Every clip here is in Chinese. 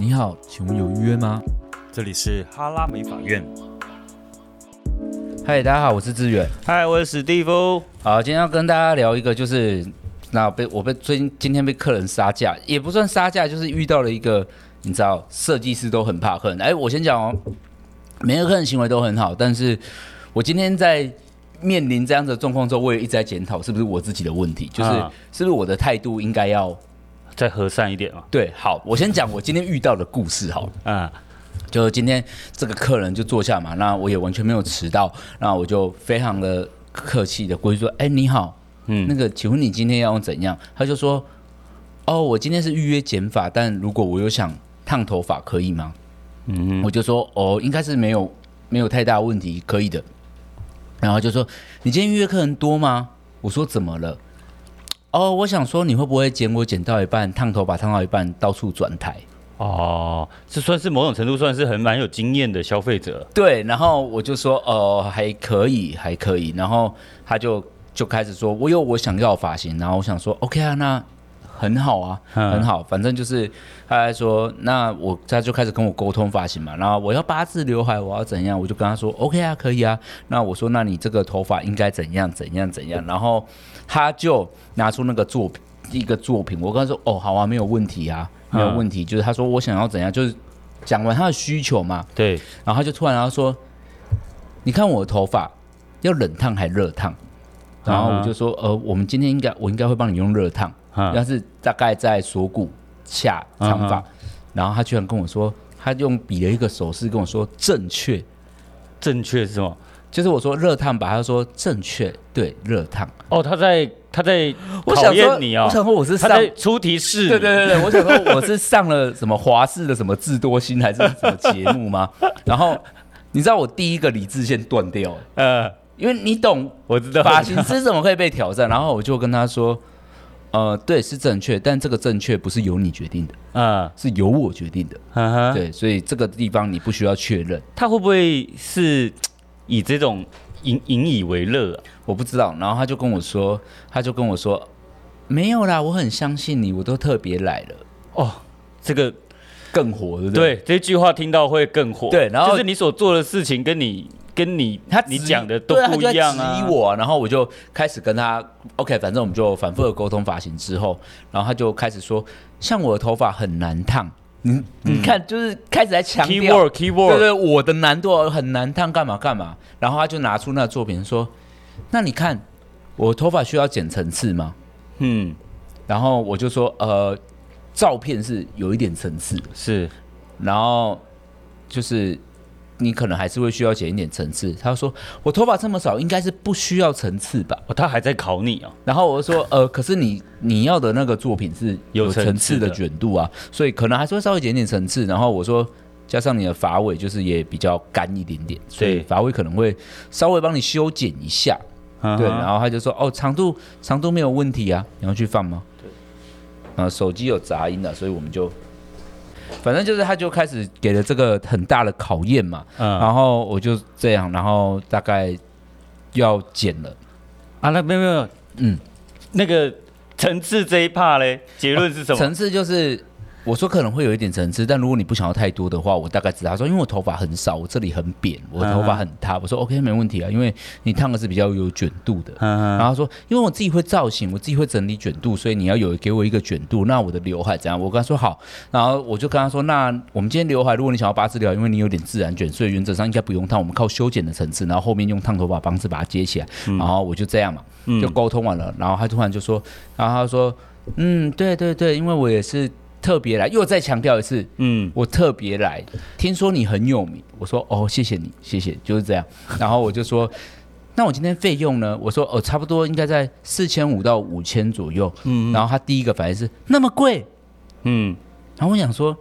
你好，请问有预约吗？这里是哈拉美法院。嗨，大家好，我是志远。嗨，我是史蒂夫。好，今天要跟大家聊一个，就是我今天被客人杀价，也不算杀价，就是遇到了一个，你知道，设计师都很怕客人。哎，我先讲哦，每个客人行为都很好，但是我今天在面临这样的状况之后，我也一直在检讨，是不是我自己的问题？就是是不是我的态度应该要再和善一点嘛？对，好，我先讲我今天遇到的故事好了。就今天这个客人就坐下嘛，那我也完全没有迟到，那我就非常的客气的过去说，哎，你好，那个，请问你今天要用怎样？他就说，哦，我今天是预约剪发，但如果我有想烫头发可以吗？我就说，哦，应该是没有太大问题，可以的。然后就说，你今天预约客人多吗？我说怎么了？哦，我想说你会不会剪我剪到一半，烫头发烫到一半，到处转台？哦，这算是某种程度算是很蛮有经验的消费者。对，然后我就说，哦，还可以，还可以。然后他就开始说，我有我想要的发型。然后我想说 ，OK 啊，那很好啊，很好。反正就是他还说，那他就开始跟我沟通发型嘛。然后我要八字刘海，我要怎样？我就跟他说 ，OK 啊，可以啊。那我说，那你这个头发应该怎样怎样怎样？然后他就拿出那个一个作品，我跟他说，哦，好啊，没有问题啊，没有问题。就是他说我想要怎样，就是讲完他的需求嘛。对。然后他就突然然后说，你看我的头发要冷烫还热烫？然后我就说，我们今天我应该会帮你用热烫。但是大概在锁骨下长发，然后他居然跟我说，他用比了一个手势跟我说正确，正确是什么？就是我说热烫吧，他说正确，对，热烫。哦，他在考验你啊！我想说我是上他在出题式，对，我想说我是上了什么华视的什么智多星还是什么节目吗？然后你知道我第一个理智线断掉，因为你懂，我知道发型师怎么可以被挑战，然后我就跟他说。对，是正确，但这个正确不是由你决定的，是由我决定的，对，所以这个地方你不需要确认。他会不会是以这种引以为乐啊？我不知道。然后他就跟我说，没有啦，我很相信你，我都特别来了。哦，这个更火，对不对？对，这句话听到会更火。对，然后就是你所做的事情跟你讲的都不一样啊！他就质疑我，然后我就开始跟他 OK， 反正我们就反复的沟通发型之后，然后他就开始说，像我的头发很难烫，你看就是开始在强调 keyword， 对，我的难度很难烫，干嘛干嘛。然后他就拿出那个作品说，那你看我头发需要剪层次吗？然后我就说，照片是有一点层次，是，然后就是。你可能还是会需要剪一点层次。他说：“我头发这么少，应该是不需要层次吧？”哦，他还在考你啊。然后我就说：“可是你要的那个作品是有层次的卷度啊，所以可能还是会稍微剪一点层次。”然后我说：“加上你的发尾就是也比较干一点点，所以发尾可能会稍微帮你修剪一下。”对。然后他就说：“哦，长度没有问题啊，你要去放吗？”对。啊，手机有杂音的，所以我们就。反正就是他就开始给了这个很大的考验嘛，然后我就这样，然后大概要剪了啊，那没有，那个层次这一 part 嘞，结论是什么？层次就是我说可能会有一点层次，但如果你不想要太多的话，我大概知道说，因为我头发很少，我这里很扁，我头发很塌，我说 OK 没问题啊，因为你烫的是比较有卷度的，然后说因为我自己会造型，我自己会整理卷度，所以你要给我一个卷度，那我的刘海怎样？我跟他说好，然后我就跟他说，那我们今天刘海，如果你想要八字刘海，因为你有点自然卷，所以原则上应该不用烫，我们靠修剪的层次，然后后面用烫头发方式把它接起来，然后我就这样嘛，就沟通完了，然后他突然就说，然后他说，对，因为我也是。特别来，又再强调一次，我特别来，听说你很有名，我说哦，谢谢你，谢谢，就是这样。然后我就说，那我今天费用呢？我说哦，差不多应该在4500到5000左右。然后他第一个反应是那么贵，然后我想说，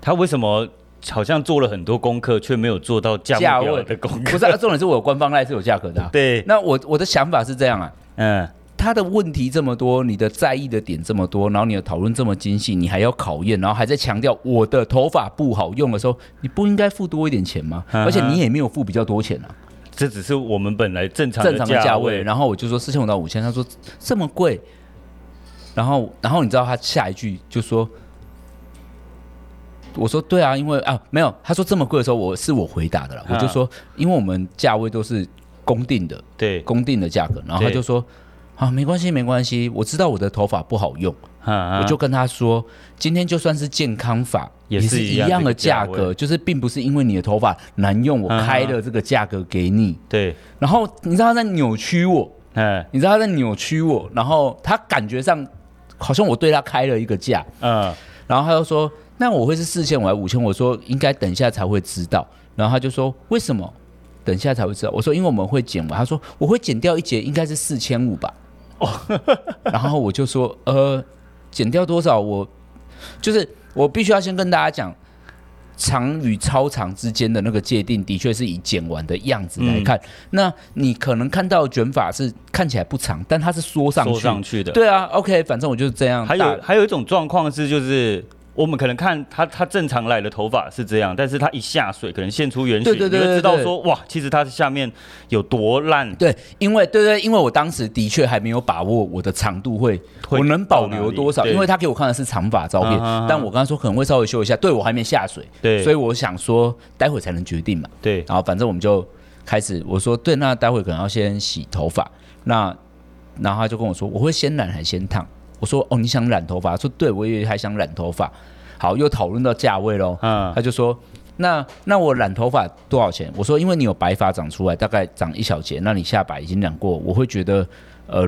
他为什么好像做了很多功课，却没有做到价位的功课？不是、啊，重点是我有官方LINE是有价格的、啊。对，那我的想法是这样啊，他的问题这么多，你的在意的点这么多，然后你的讨论这么精细，你还要考验，然后还在强调我的头发不好用的时候，你不应该付多一点钱吗？而且你也没有付比较多钱啊，这只是我们本来正常的价位。然后我就说4500到5000，他说这么贵，然后你知道他下一句就说，我说对啊，因为啊没有，他说这么贵的时候我回答的啦，我就说因为我们价位都是公定的，对，公定的价格，然后他就说啊没关系没关系，我知道我的头发不好用，我就跟他说今天就算是健康法也是一样的价格，就是并不是因为你的头发难用我开了这个价格给你，对，然后你知道他在扭曲我，你知道他在扭曲我，然后他感觉上好像我对他开了一个价，然后他就说那我会是4000我还5000，我说应该等一下才会知道，然后他就说为什么等一下才会知道，我说因为我们会剪完，他说我会剪掉一节应该是4500吧，哦，然后我就说剪掉多少，我就是我必须要先跟大家讲长与超长之间的那个界定的确是以剪完的样子来看，那你可能看到卷发是看起来不长，但它是缩上去的，对啊 OK 反正我就是这样。还有一种状况是就是我们可能看他正常来的头发是这样，但是他一下水可能现出原形，你会知道说哇，其实他下面有多烂。对，因为因为我当时的确还没有把握我的长度我能保留多少，因为他给我看的是长发照片，但我刚才说可能会稍微修一下，对我还没下水，对，所以我想说待会才能决定嘛。对，然后反正我们就开始，我说对，那待会可能要先洗头发，那然后他就跟我说我会先染还先烫。我说哦，你想染头发？说对，我也还想染头发。好，又讨论到价位喽。他就说那我染头发多少钱？我说因为你有白发长出来，大概长一小节，那你下巴已经染过，我会觉得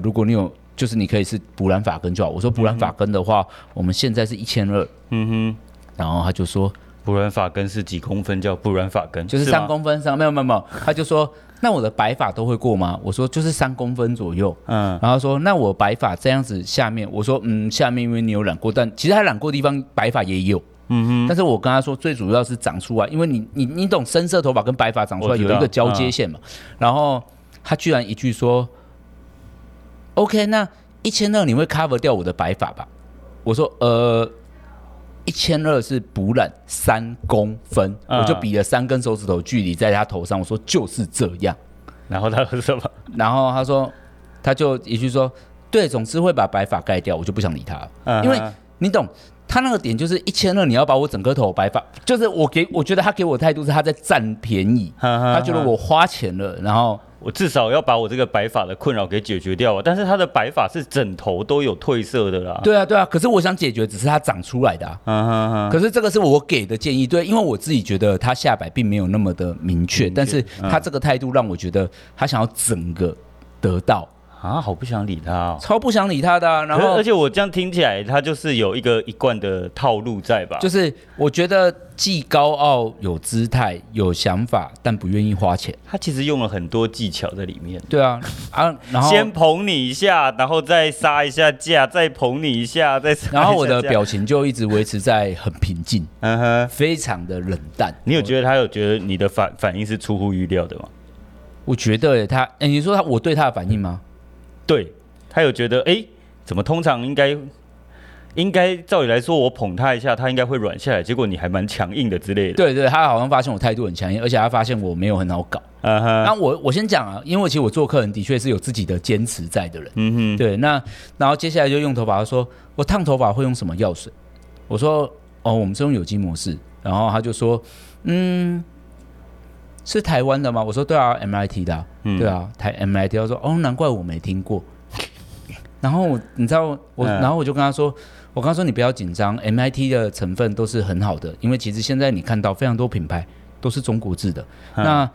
如果你有就是你可以是补染发根就好。我说补染发根的话，我们现在是1200。嗯哼。然后他就说补染发根是几公分叫补染发根？就是3公分上，没有。他就说。那我的白发都会过吗？我说就是3公分左右，然后说那我白发这样子下面，我说下面因为你有染过，但其实他染过的地方白发也有，但是我跟他说最主要是长出来，因为你懂深色头发跟白发长出来有一个交接线嘛，然后他居然一句说 ，OK， 那1200你会 cover 掉我的白发吧？我说1200是补染3公分，我就比了3根手指头距离在他头上，我说就是这样。然后他说什么？然后他说，他就一句说，对，总之会把白发盖掉，我就不想理他了，因为你懂，他那个点就是1200，你要把我整个头白发，就是我觉得他给我态度是他在占便宜，他觉得我花钱了，然后。我至少要把我这个白发的困扰给解决掉啊！但是他的白发是整头都有褪色的啦。对啊，可是我想解决只是他长出来的啊。可是这个是我给的建议，对，因为我自己觉得他下摆并没有那么的明确，但是他这个态度让我觉得他想要整个得到啊，好不想理他哦，超不想理他的啊。然后而且我这样听起来，他就是有一个一贯的套路在吧？就是我觉得。既高傲有姿态有想法，但不愿意花钱。他其实用了很多技巧在里面。对啊，然后先捧你一下，然后再杀一下价，再捧你一下，再杀一下价。然后我的表情就一直维持在很平静，非常的冷淡。你有觉得他有觉得你的反应是出乎预料的吗？我觉得他，你说我对他的反应吗？对，他有觉得，怎么通常应该照理来说，我捧他一下，他应该会软下来。结果你还蛮强硬的之类的。对，他好像发现我态度很强硬，而且他发现我没有很好搞。那我先讲啊，因为其实我做客人的确是有自己的坚持在的人。对，那然后接下来就用头发，他说我烫头发会用什么药水？我说哦，我们是用有机模式。然后他就说是台湾的吗？我说对啊 ，MIT 的啊。对啊，台 MIT。他说哦，难怪我没听过。然后你知道我，然后我就跟他说。我刚说你不要紧张 ，MIT 的成分都是很好的，因为其实现在你看到非常多品牌都是中国制的。那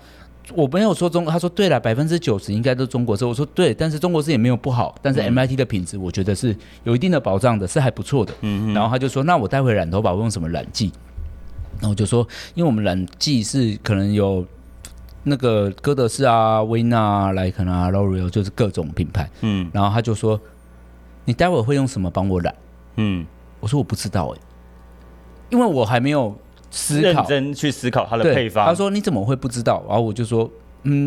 我没有说他说对了，90%应该都是中国制。我说对，但是中国制也没有不好，但是 MIT 的品质我觉得是有一定的保障的，是还不错的。然后他就说，那我待会染头发我用什么染剂？然后我就说，因为我们染剂是可能有。那个哥德式啊、薇娜啊、莱肯啊、L'Oreal 就是各种品牌。然后他就说，你待会会用什么帮我染？我说我不知道因为我还没有认真去思考它的配方。他说你怎么会不知道？然后我就说，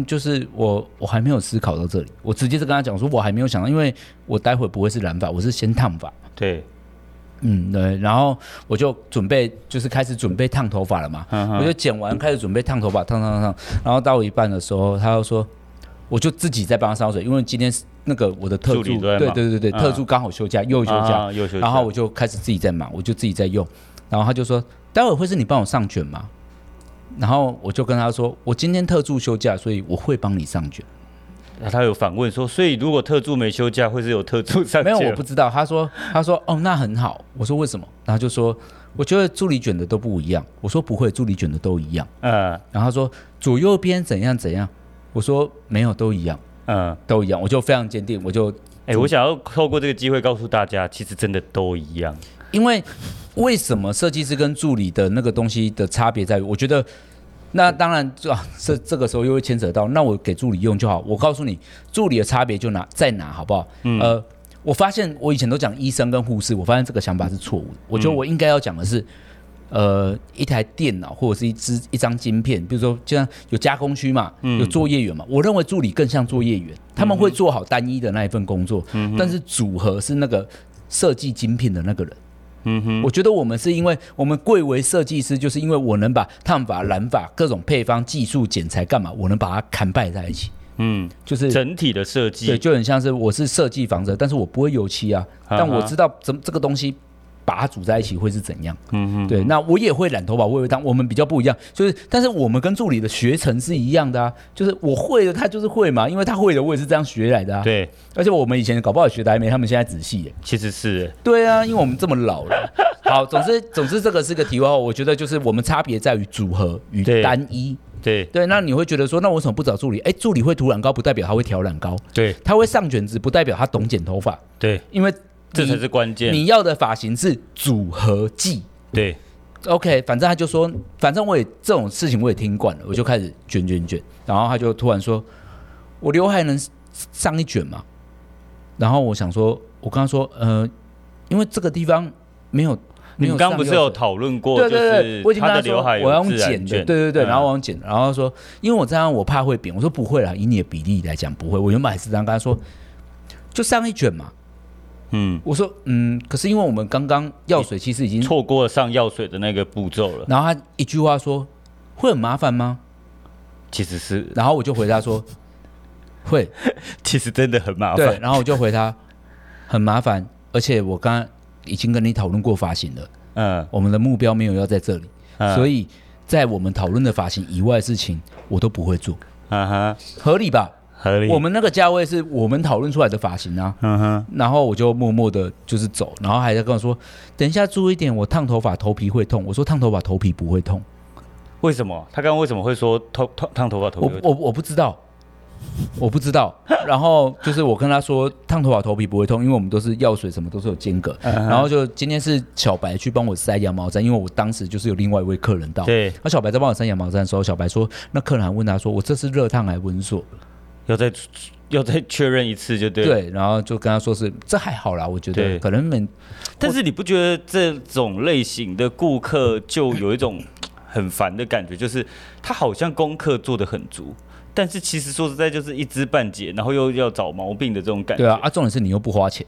就是我还没有思考到这里，我直接就跟他讲说，我还没有想到，因为我待会不会是染发，我是先烫发。对，对，然后我就准备就是开始准备烫头发了嘛，我就剪完开始准备烫头发，烫，然后到一半的时候，他就说，我就自己在帮他烧水，因为今天。那个我的特助，对，特助刚好休假，又休假，然后我就开始自己在忙，我就自己在用，然后他就说，待会会是你帮我上卷吗？然后我就跟他说，我今天特助休假，所以我会帮你上卷。啊、他有反问说，所以如果特助没休假，会是有特助上卷？没有，我不知道。他说哦，那很好。我说为什么？然后就说，我觉得助理卷的都不一样。我说不会，助理卷的都一样。然后他说左右边怎样怎样。我说没有，都一样。都一样。我就非常坚定，我就我想要透过这个机会告诉大家，其实真的都一样。因为为什么设计师跟助理的那个东西的差别在于，我觉得。那当然、啊、这个时候又会牵扯到，那我给助理用就好。我告诉你，助理的差别就在哪，好不好？我发现我以前都讲医生跟护士，我发现这个想法是错误的。我觉得我应该要讲的是，一台电脑或者是一张晶片，比如说像有加工区嘛，有作业员嘛。我认为助理更像作业员，他们会做好单一的那一份工作，但是组合是那个设计晶片的那个人。我觉得我们是因为我们贵为设计师，就是因为我能把烫发、染发、各种配方、技术、剪裁干嘛，我能把它砍败在一起。就是整体的设计，对，就很像是我是设计房子，但是我不会油漆啊，但我知道这个东西把它组在一起会是怎样。对，那我也会染头发，我也会烫，我们比较不一样，就是但是我们跟助理的学程是一样的啊，就是我会的他就是会嘛，因为他会的我也是这样学来的啊。对，而且我们以前搞不好学的还没他们现在仔细耶。其实是，对啊，因为我们这么老了。好，总之这个是个题外话，我觉得就是我们差别在于组合与单一。对，那你会觉得说，那我为什么不找助理？哎，助理会涂染膏不代表他会调染膏，对，他会上卷子不代表他懂剪头发，对，因为。这才是关键。你要的发型是组合技。对 ，OK， 反正他就说，反正我也这种事情我也听惯了，我就开始卷。然后他就突然说：“我刘海能上一卷吗？”然后我想说，我跟他说：“因为这个地方没有。”你们刚不是有讨论过？对，我已经跟他说我要用剪的，对，然后我用剪，然后说因为我这样我怕会扁，我说不会啦，以你的比例来讲不会。我原本还是这样跟他说，就上一卷嘛。我说可是因为我们刚刚药水其实已经错过了上药水的那个步骤了。然后他一句话说：“会很麻烦吗？”其实是，然后我就回答说：“会，其实真的很麻烦。”对，然后我就回他：“很麻烦，而且我刚刚已经跟你讨论过发型了。我们的目标没有要在这里，所以在我们讨论的发型以外的事情，我都不会做。合理吧？”我们那个价位是我们讨论出来的发型啊，然后我就默默的就是走，然后还在跟我说，等一下注意一点，我烫头发头皮会痛。我说烫头发头皮不会痛，为什么？他刚刚为什么会说烫头发头皮会痛？我不知道，然后就是我跟他说烫头发头皮不会痛，因为我们都是药水什么都是有间隔。然后就今天是小白去帮我塞羊毛毡，因为我当时就是有另外一位客人到，对，那小白在帮我塞羊毛毡的时候，小白说，那客人还问他说，我这是热烫还温硕？要再确认一次就对了。对，然后就跟他说是这还好啦，我觉得可能但是你不觉得这种类型的顾客就有一种很烦的感觉，就是他好像功课做得很足，但是其实说实在就是一知半解，然后又要找毛病的这种感觉。对啊，重点是你又不花钱。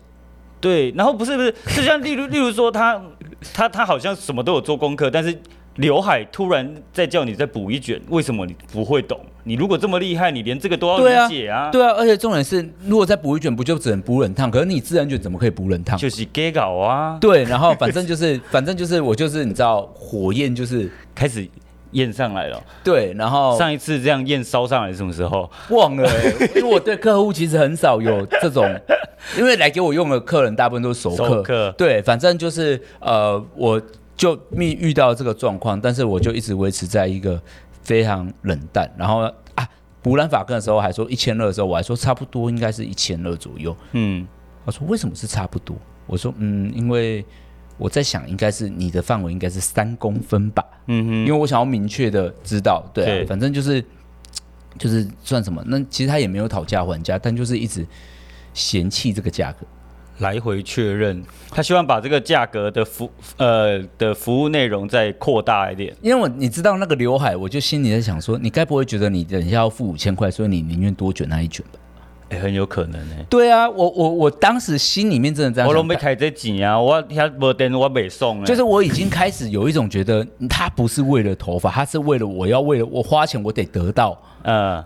对，然后不是，就像例如说他好像什么都有做功课，但是。刘海突然再叫你再补一卷，为什么你不会懂？你如果这么厉害，你连这个都要理解啊！对啊，而且重点是，如果再补一卷，不就只能补冷烫？可是你自然卷怎么可以补冷烫？就是假搞啊！对，然后反正就是我就是你知道，火焰就是开始焰上来了。对，然后上一次这样焰烧上来是什么时候？忘了、因为我对客户其实很少有这种。因为来给我用的客人大部分都是熟客。对，反正就是我。就遇到这个状况，但是我就一直维持在一个非常冷淡。然后啊，补染发根的时候还说1200的时候，我还说差不多应该是1200左右。他说为什么是差不多？我说因为我在想应该是你的范围应该是3公分吧。因为我想要明确的知道，对、啊，对，反正就是算什么？那其实他也没有讨价还价，但就是一直嫌弃这个价格。来回确认，他希望把这个价格的服务内容再扩大一点。因为你知道那个刘海，我就心里在想说，你该不会觉得你等一下要付5000块，所以你宁愿多卷那一卷吧？很有可能。对啊，我当时心里面真的这样想。我都没开这钱啊，我遐无电，我袂送。就是我已经开始有一种觉得，他不是为了头发，他是为了我花钱，我得得到。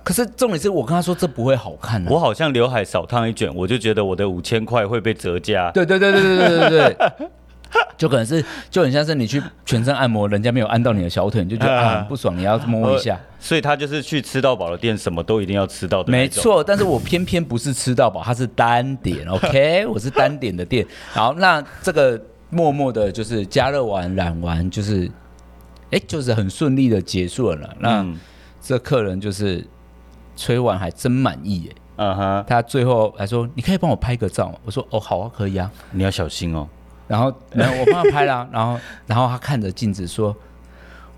可是重点是我跟他说这不会好看、啊。我好像刘海少烫一卷，我就觉得我的5000块会被折价。对，就可能是就很像是你去全身按摩，人家没有按到你的小腿，你就觉得啊很不爽，你要摸一下。所以他就是去吃到饱的店，什么都一定要吃到的。没错，但是我偏偏不是吃到饱，它是单点。OK， 我是单点的店。好，那这个默默的就是加热完、染完，就是就是很顺利的结束了啦。那这客人就是吹完还真满意耶。他最后还说：“你可以帮我拍个照吗？”我说：“哦，好啊，可以啊。”你要小心哦。然后我帮他拍啦，然后他看着镜子说：“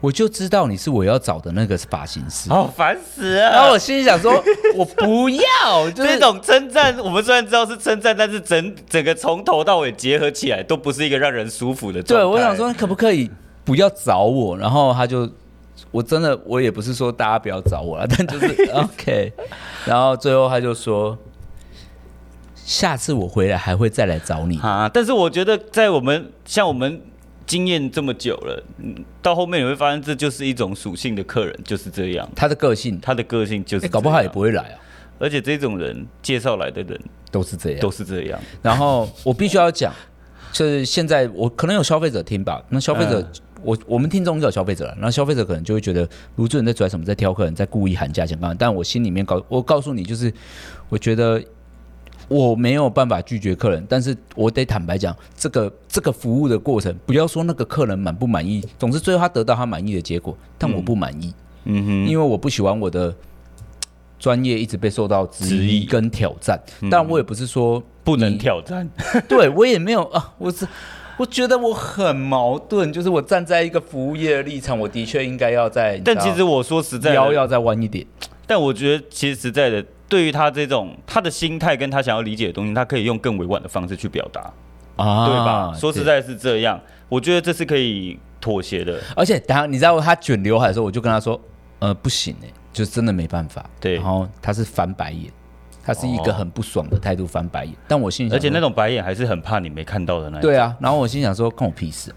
我就知道你是我要找的那个发型师。”好烦死了！然后我心里想说：“我不要，就是这种称赞。我们虽然知道是称赞，但是整个从头到尾结合起来，都不是一个让人舒服的状态。”对，我想说，可不可以不要找我？然后他就。我真的，我也不是说大家不要找我啦，但就是 OK。然后最后他就说，下次我回来还会再来找你啊。但是我觉得，在我们经验这么久了，到后面你会发现，这就是一种属性的客人，就是这样。他的个性就是这样，搞不好也不会来啊。而且这种人介绍来的人都是这样。然后我必须要讲，就是现在我可能有消费者听吧，那消费者。我们听众也有消费者，然后消费者可能就会觉得卢志仁在拽什么，在挑客人，在故意喊价钱。但我心里面我告诉你，就是我觉得我没有办法拒绝客人，但是我得坦白讲，这个服务的过程，不要说那个客人满不满意，总之最后他得到他满意的结果，但我不满意，因为我不喜欢我的专业一直被受到质疑跟挑战。但我也不是说不能挑战，对我也没有啊，我觉得我很矛盾，就是我站在一个服务业的立场，我的确应该要在，但其实我说实在的，腰要再弯一点。但我觉得其实实在的，对于他这种他的心态跟他想要理解的东西，他可以用更委婉的方式去表达，啊，对吧？说实在是这样，我觉得这是可以妥协的。而且，你知道他卷刘海的时候，我就跟他说，不行哎，就真的没办法。对，然后他是翻白眼。他是一个很不爽的态度，翻白眼。但我心想，而且那种白眼还是很怕你没看到的那一种。对啊，然后我心想说，跟我屁事啊，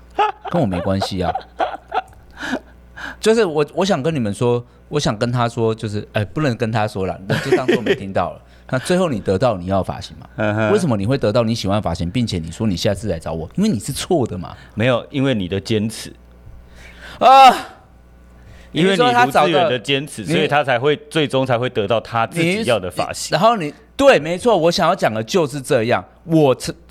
跟我没关系啊。就是我想跟你们说，我想跟他说，就是不能跟他说了，就当作没听到了。那最后你得到你要的发型嘛？为什么你会得到你喜欢的发型，并且你说你下次来找我？因为你是错的嘛？没有，因为你的坚持啊。因为你卢志远的坚持，所以他才会最终才会得到他自己要的发型。然后你对，没错，我想要讲的就是这样。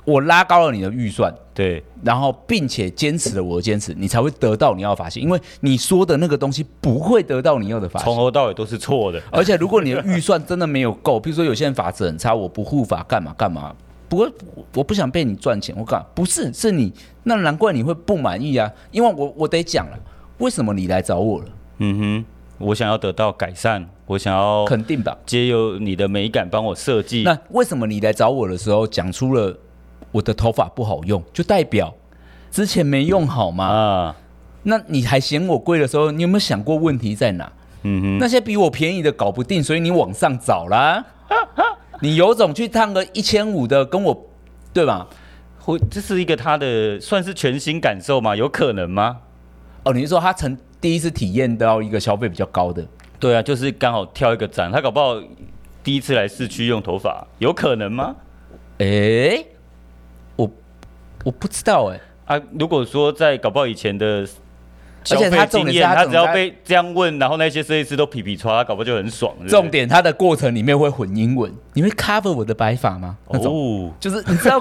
我拉高了你的预算，对，然后并且坚持了我的坚持，你才会得到你要的发型。因为你说的那个东西不会得到你要的发型，从头到尾都是错的。而且如果你的预算真的没有够，比如说有些人发质很差，我不护发干嘛干嘛。不过我不想被你赚钱，我干嘛？不是，是你，那难怪你会不满意啊。因为我得讲了，为什么你来找我了？我想要得到改善，我想要肯定吧，借由你的美感帮我设计。那为什么你来找我的时候讲出了我的头发不好用，就代表之前没用好吗？那你还嫌我贵的时候，你有没有想过问题在哪？那些比我便宜的搞不定，所以你往上找啦。你有种去烫个1500的跟我，对吧？这是一个他的算是全新感受吗？有可能吗？哦，你是说他第一次体验到一个消费比较高的，对啊，就是刚好挑一个展，他搞不好第一次来市区用头发，有可能吗？我不知道如果说在搞不好以前的消费经验，他只要被这样问，然后那些设计师都皮皮抓，他搞不好就很爽。重点，他的过程里面会混英文，你会 cover 我的白发吗？那种就是你知道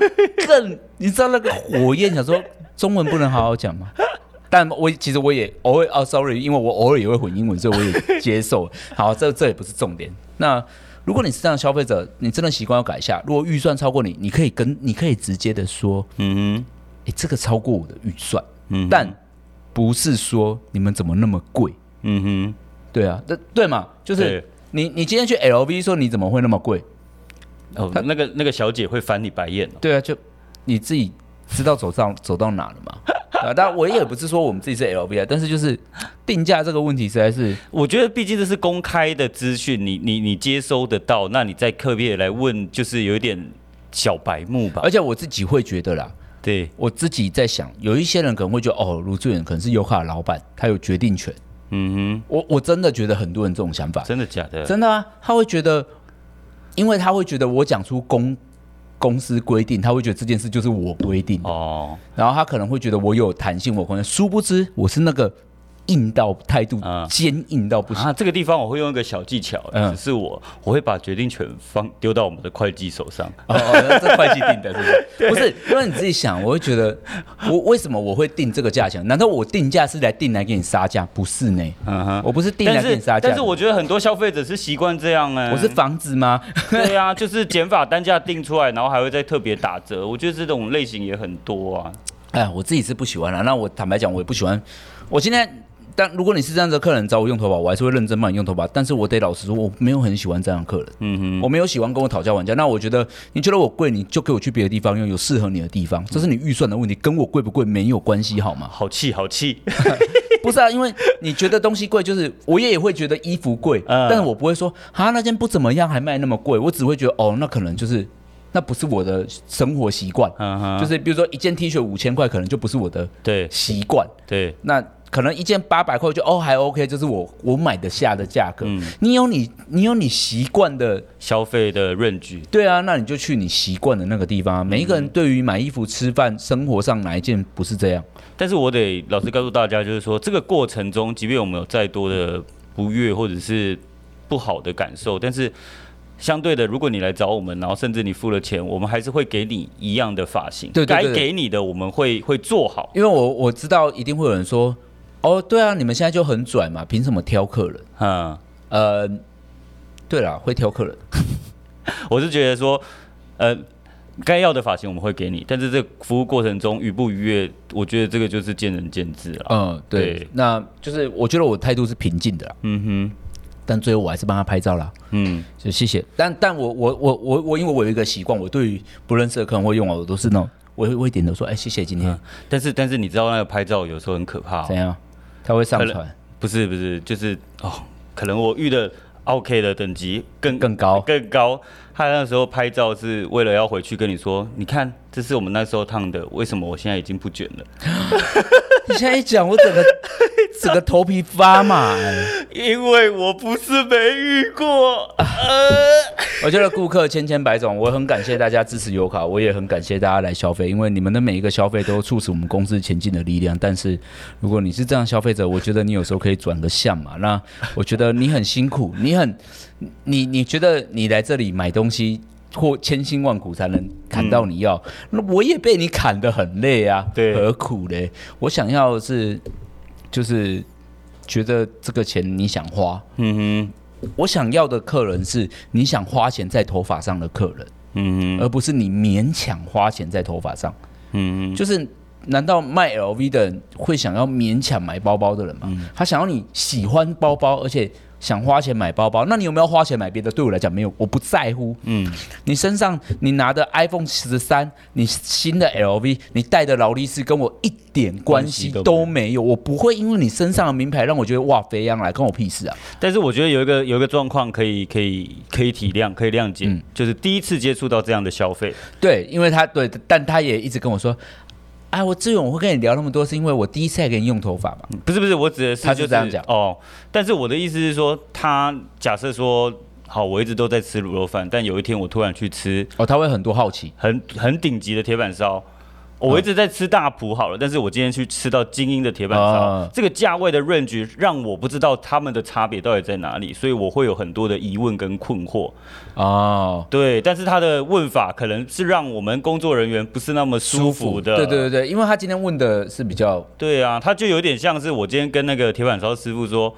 你知道那个火焰，想说中文不能好好讲吗？但其实我也偶尔sorry， 因为我偶尔也会混英文，所以我也接受。好，这也不是重点。那如果你是这样的消费者，你真的习惯要改一下。如果预算超过你，你可以直接的说，这个超过我的预算，但不是说你们怎么那么贵，对啊，对嘛，就是你今天去 LV 说你怎么会那么贵，那个小姐会翻你白眼，对啊，就你自己知道走到哪了嘛。但我也不是说我们自己是 LV， 但是就是定价这个问题实在是，我觉得毕竟这是公开的资讯，你接收得到，那你在特别来问，就是有一点小白目吧。而且我自己会觉得啦，对我自己在想，有一些人可能会觉得卢志远可能是优卡的老板，他有决定权。我真的觉得很多人这种想法，真的假的？真的啊，他会觉得，因为他会觉得我讲出公司规定，他会觉得这件事就是我规定的哦，然后他可能会觉得我有弹性，我可能殊不知我是那个硬到态度坚硬到不行。这个地方我会用一个小技巧，只是我会把决定权丢到我们的会计手上。这会计定的是不是？不是，因为你自己想，我会觉得我为什么我会定这个价钱？难道我定价是来定来给你杀价？不是呢，我不是定来给你杀价。但是我觉得很多消费者是习惯这样哎。我是房子吗？对啊，就是减法单价定出来，然后还会再特别打折。我觉得这种类型也很多啊。哎，我自己是不喜欢啦。那我坦白讲，我也不喜欢。我现在。但如果你是这样的客人找我用头发，我还是会认真帮你用头发。但是我得老实说，我没有很喜欢这样的客人，我没有喜欢跟我讨价还价。那我觉得你觉得我贵，你就给我去别的地方用，有适合你的地方，这是你预算的问题，跟我贵不贵没有关系，好吗？好气，好气。不是啊，因为你觉得东西贵，就是我也会觉得衣服贵，但是我不会说啊那件不怎么样还卖那么贵，我只会觉得哦那可能就是。那不是我的生活习惯，就是比如说一件 T 恤5000块，可能就不是我的习惯。对，那可能一件800块就哦还 OK， 就是我买得下的价格。你有你习惯的消费的range。对啊，那你就去你习惯的那个地方。每一个人对于买衣服、吃饭、生活上哪一件不是这样？但是我得老实告诉大家，就是说这个过程中，即便我们有再多的不悦或者是不好的感受，但是。相对的，如果你来找我们，然后甚至你付了钱，我们还是会给你一样的发型，对，该给你的我们会做好。因为我知道一定会有人说，哦，对啊，你们现在就很拽嘛，凭什么挑客人？对啦，会挑客人。我是觉得说，该要的发型我们会给你，但是这个服务过程中愉不愉悦，我觉得这个就是见仁见智了。对，那就是我觉得我态度是平静的啦。但最后我还是帮他拍照啦，就谢谢。但我因为我有一个习惯，我对于不认识的客人或用我都是那种，我会点头说，哎，谢谢今天。但是你知道那个拍照有时候很可怕，怎样？他会上传？不是，就是可能我遇的 OK 的等级更高。他那时候拍照是为了要回去跟你说，你看这是我们那时候烫的，为什么我现在已经不卷了？你现在一讲，我整个头皮发麻，因为我不是没遇过。我觉得顾客千千百种，我很感谢大家支持油卡，我也很感谢大家来消费，因为你们的每一个消费都促使我们公司前进的力量。但是如果你是这样消费者，我觉得你有时候可以转个向嘛。那我觉得你很辛苦，你觉得你来这里买东西。或千辛万苦才能砍到你要，那我也被你砍得很累啊，对，何苦嘞？我想要的是，就是觉得这个钱你想花，我想要的客人是你想花钱在头发上的客人，而不是你勉强花钱在头发上，就是难道卖 LV 的人会想要勉强买包包的人吗？他想要你喜欢包包，而且。想花钱买包包，那你有没有花钱买别的？对我来讲没有，我不在乎。你身上你拿的 iPhone 13，你新的 LV， 你戴的劳力士，跟我一点关系都没有。我不会因为你身上的名牌让我觉得哇肥羊来，跟我屁事啊！但是我觉得有一个状况可以体谅，可以谅解，就是第一次接触到这样的消费。对，因为他对，但他也一直跟我说。哎，我志远，我会跟你聊那么多，是因为我第一次还给你用头发嘛？不是，我指的是、就是、他就这样讲哦。但是我的意思是说，他假设说，好，我一直都在吃卤肉饭，但有一天我突然去吃哦，他会很多好奇，很顶级的铁板烧。我一直在吃大埔好了，但是我今天去吃到精英的铁板烧，这个价位的 range 让我不知道他们的差别到底在哪里，所以我会有很多的疑问跟困惑。对，但是他的问法可能是让我们工作人员不是那么舒服的。对，因为他今天问的是比较……对啊，他就有点像是我今天跟那个铁板烧师傅说。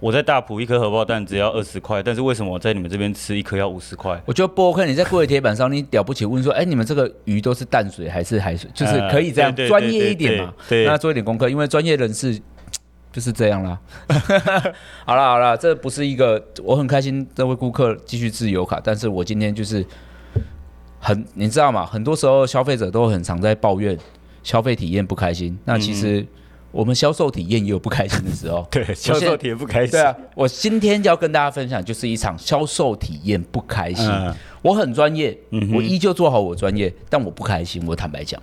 我在大埔一颗荷包蛋只要20块，但是为什么我在你们这边吃一颗要50块？我觉得不 OK。你在贵铁板上，你了不起问说，你们这个鱼都是淡水还是海水？就是可以这样专业一点嘛，让他做一点功课，因为专业人士就是这样啦。好啦，这不是一个我很开心这位顾客继续自由卡，但是我今天就是你知道吗？很多时候消费者都很常在抱怨消费体验不开心，那其实。我们销售体验也有不开心的时候，对，销售体验不开心。对啊，我今天要跟大家分享就是一场销售体验不开心。我很专业，我依旧做好我专业，但我不开心。我坦白讲，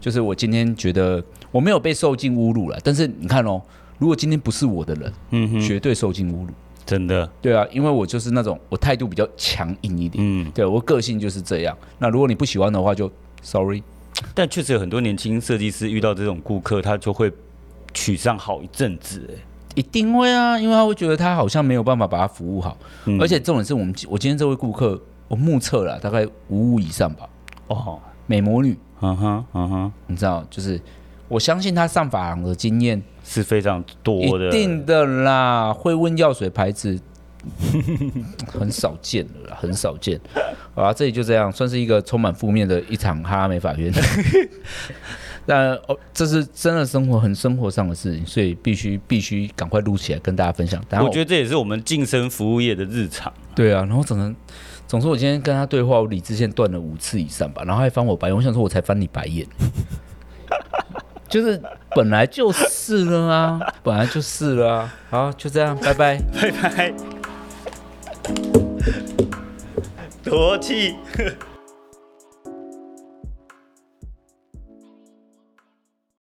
就是我今天觉得我没有被受尽侮辱了。但是你看哦，如果今天不是我的人，绝对受尽侮辱。真的，对啊，因为我就是那种我态度比较强硬一点，嗯，对，我个性就是这样。那如果你不喜欢的话就 sorry。 但确实有很多年轻设计师遇到这种顾客，他就会取上好一阵子，欸，一定会啊，因为他会觉得他好像没有办法把他服务好，嗯，而且重点是我今天这位顾客，我目测了大概5以上吧，哦，美魔女，嗯哼嗯哼，你知道，就是我相信他上发廊的经验是非常多的，一定的啦，会问药水牌子很少见了啦，很少见。好啦，这里就这样，算是一个充满负面的一场哈拉美法院。但这是真的生活，很生活上的事情，所以必须赶快录起来跟大家分享。我觉得这也是我们晋升服务业的日常。对啊，然后总之我今天跟他对话，我理智线断了5次以上吧，然后还翻我白眼，我想说我才翻你白眼。就是本来就是了啊，本来就是了啊。好，就这样，拜拜，拜拜。多气。